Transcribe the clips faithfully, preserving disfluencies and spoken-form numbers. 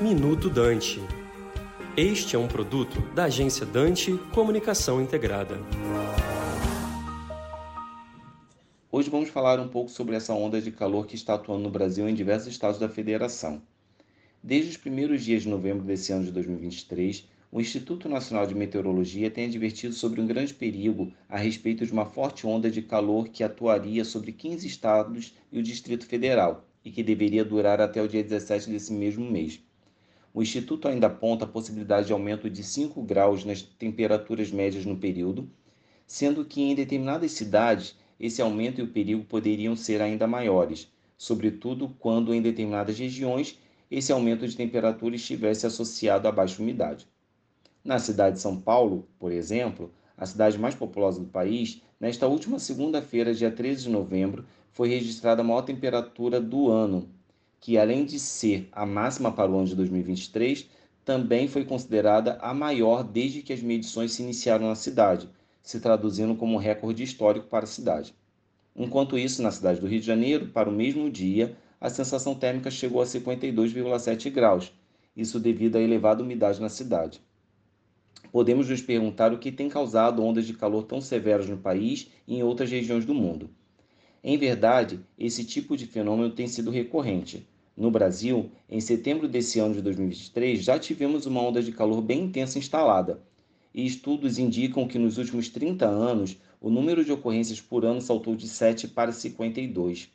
Minuto Dante. Este é um produto da agência Dante Comunicação Integrada. Hoje vamos falar um pouco sobre essa onda de calor que está atuando no Brasil em diversos estados da federação. Desde os primeiros dias de novembro desse ano de dois mil e vinte e três, o Instituto Nacional de Meteorologia tem advertido sobre um grande perigo a respeito de uma forte onda de calor que atuaria sobre quinze estados e o Distrito Federal e que deveria durar até o dia dezessete desse mesmo mês. O Instituto ainda aponta a possibilidade de aumento de cinco graus nas temperaturas médias no período, sendo que em determinadas cidades esse aumento e o perigo poderiam ser ainda maiores, sobretudo quando em determinadas regiões esse aumento de temperatura estivesse associado à baixa umidade. Na cidade de São Paulo, por exemplo, a cidade mais populosa do país, nesta última segunda-feira, dia treze de novembro, foi registrada a maior temperatura do ano, que além de ser a máxima para o ano de dois mil e vinte e três, também foi considerada a maior desde que as medições se iniciaram na cidade, se traduzindo como um recorde histórico para a cidade. Enquanto isso, na cidade do Rio de Janeiro, para o mesmo dia, a sensação térmica chegou a cinquenta e dois vírgula sete graus, isso devido à elevada umidade na cidade. Podemos nos perguntar o que tem causado ondas de calor tão severas no país e em outras regiões do mundo. Em verdade, esse tipo de fenômeno tem sido recorrente. No Brasil, em setembro desse ano de dois mil e vinte e três, já tivemos uma onda de calor bem intensa instalada. E estudos indicam que nos últimos trinta anos, o número de ocorrências por ano saltou de sete para cinquenta e dois.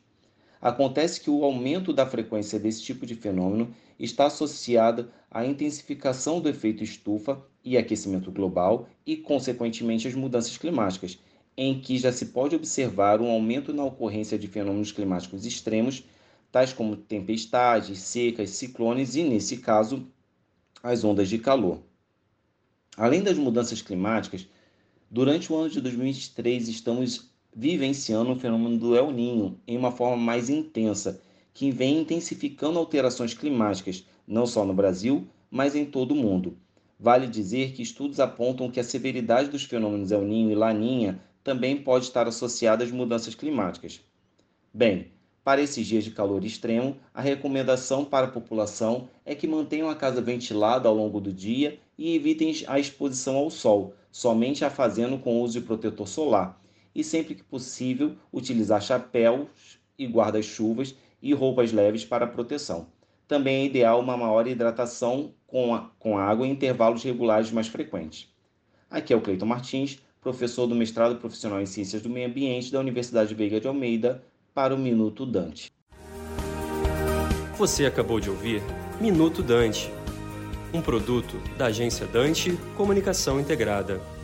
Acontece que o aumento da frequência desse tipo de fenômeno está associado à intensificação do efeito estufa e aquecimento global e, consequentemente, às mudanças climáticas, em que já se pode observar um aumento na ocorrência de fenômenos climáticos extremos, tais como tempestades, secas, ciclones e, nesse caso, as ondas de calor. Além das mudanças climáticas, durante o ano de dois mil e vinte e três estamos vivenciando o fenômeno do El Niño em uma forma mais intensa, que vem intensificando alterações climáticas, não só no Brasil, mas em todo o mundo. Vale dizer que estudos apontam que a severidade dos fenômenos El Niño e La Niña também pode estar associada às mudanças climáticas. Bem, para esses dias de calor extremo, a recomendação para a população é que mantenham a casa ventilada ao longo do dia e evitem a exposição ao sol, somente a fazendo com o uso de protetor solar, e sempre que possível, utilizar chapéus e guarda-chuvas e roupas leves para proteção. Também é ideal uma maior hidratação com, a, com água em intervalos regulares mais frequentes. Aqui é o Cleiton Martins, professor do Mestrado Profissional em Ciências do Meio Ambiente da Universidade Veiga de Almeida, para o Minuto Dante. Você acabou de ouvir Minuto Dante, um produto da agência Dante Comunicação Integrada.